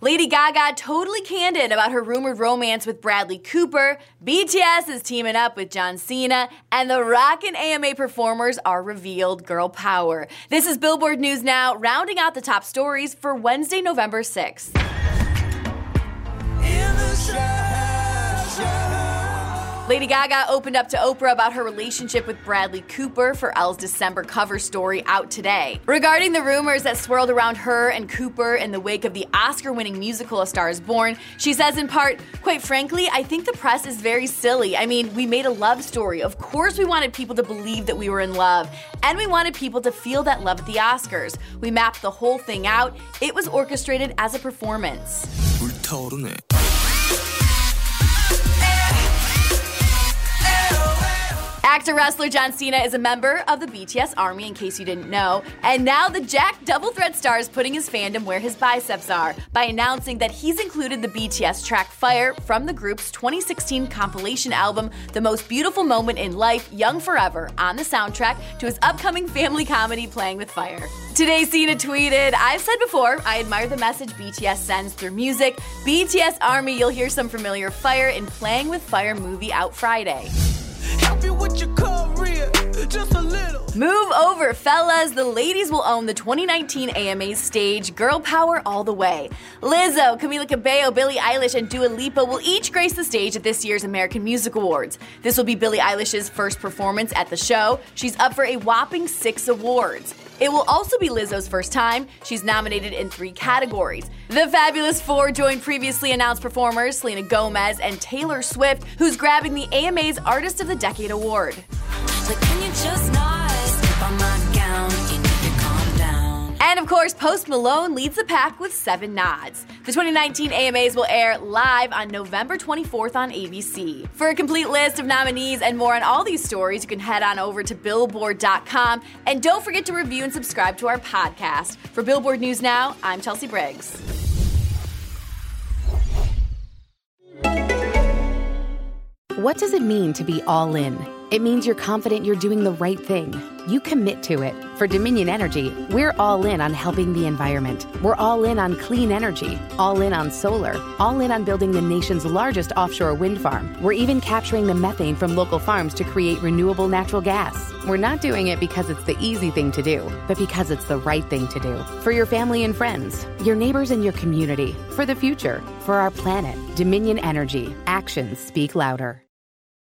Lady Gaga totally candid about her rumored romance with Bradley Cooper, BTS is teaming up with John Cena, and the rockin' AMA performers are revealed. Girl power. This is Billboard News Now, rounding out the top stories for Wednesday, November 6th. Lady Gaga opened up to Oprah about her relationship with Bradley Cooper for Elle's December cover story out today. Regarding the rumors that swirled around her and Cooper in the wake of the Oscar-winning musical A Star Is Born, she says in part, "Quite frankly, I think the press is very silly. I mean, we made a love story. Of course we wanted people to believe that we were in love. And we wanted people to feel that love at the Oscars. We mapped the whole thing out. It was orchestrated as a performance." Actor-wrestler John Cena is a member of the BTS Army, in case you didn't know. And now the Jack Double Threat star is putting his fandom where his biceps are by announcing that he's included the BTS track Fire from the group's 2016 compilation album, The Most Beautiful Moment in Life, Young Forever, on the soundtrack to his upcoming family comedy Playing With Fire. Today, Cena tweeted, "I've said before, I admire the message BTS sends through music. BTS Army, you'll hear some familiar Fire in Playing With Fire movie out Friday." With your career, just a little. Move over, fellas. The ladies will own the 2019 AMA's stage. Girl power all the way. Lizzo, Camila Cabello, Billie Eilish, and Dua Lipa will each grace the stage at this year's American Music Awards. This will be Billie Eilish's first performance at the show. She's up for a whopping 6 awards. It will also be Lizzo's first time. She's nominated in 3 categories. The Fabulous Four joined previously announced performers Selena Gomez and Taylor Swift, who's grabbing the AMA's Artist of the Decade award. Like, can you just not skip on my gown? You need to calm down. And of course, Post Malone leads the pack with 7 nods. The 2019 AMAs will air live on November 24th on ABC. For a complete list of nominees and more on all these stories, you can head on over to Billboard.com. And don't forget to review and subscribe to our podcast. For Billboard News Now, I'm Chelsea Briggs. What does it mean to be all in? It means you're confident you're doing the right thing. You commit to it. For Dominion Energy, we're all in on helping the environment. We're all in on clean energy, all in on solar, all in on building the nation's largest offshore wind farm. We're even capturing the methane from local farms to create renewable natural gas. We're not doing it because it's the easy thing to do, but because it's the right thing to do. For your family and friends, your neighbors and your community, for the future, for our planet. Dominion Energy. Actions speak louder.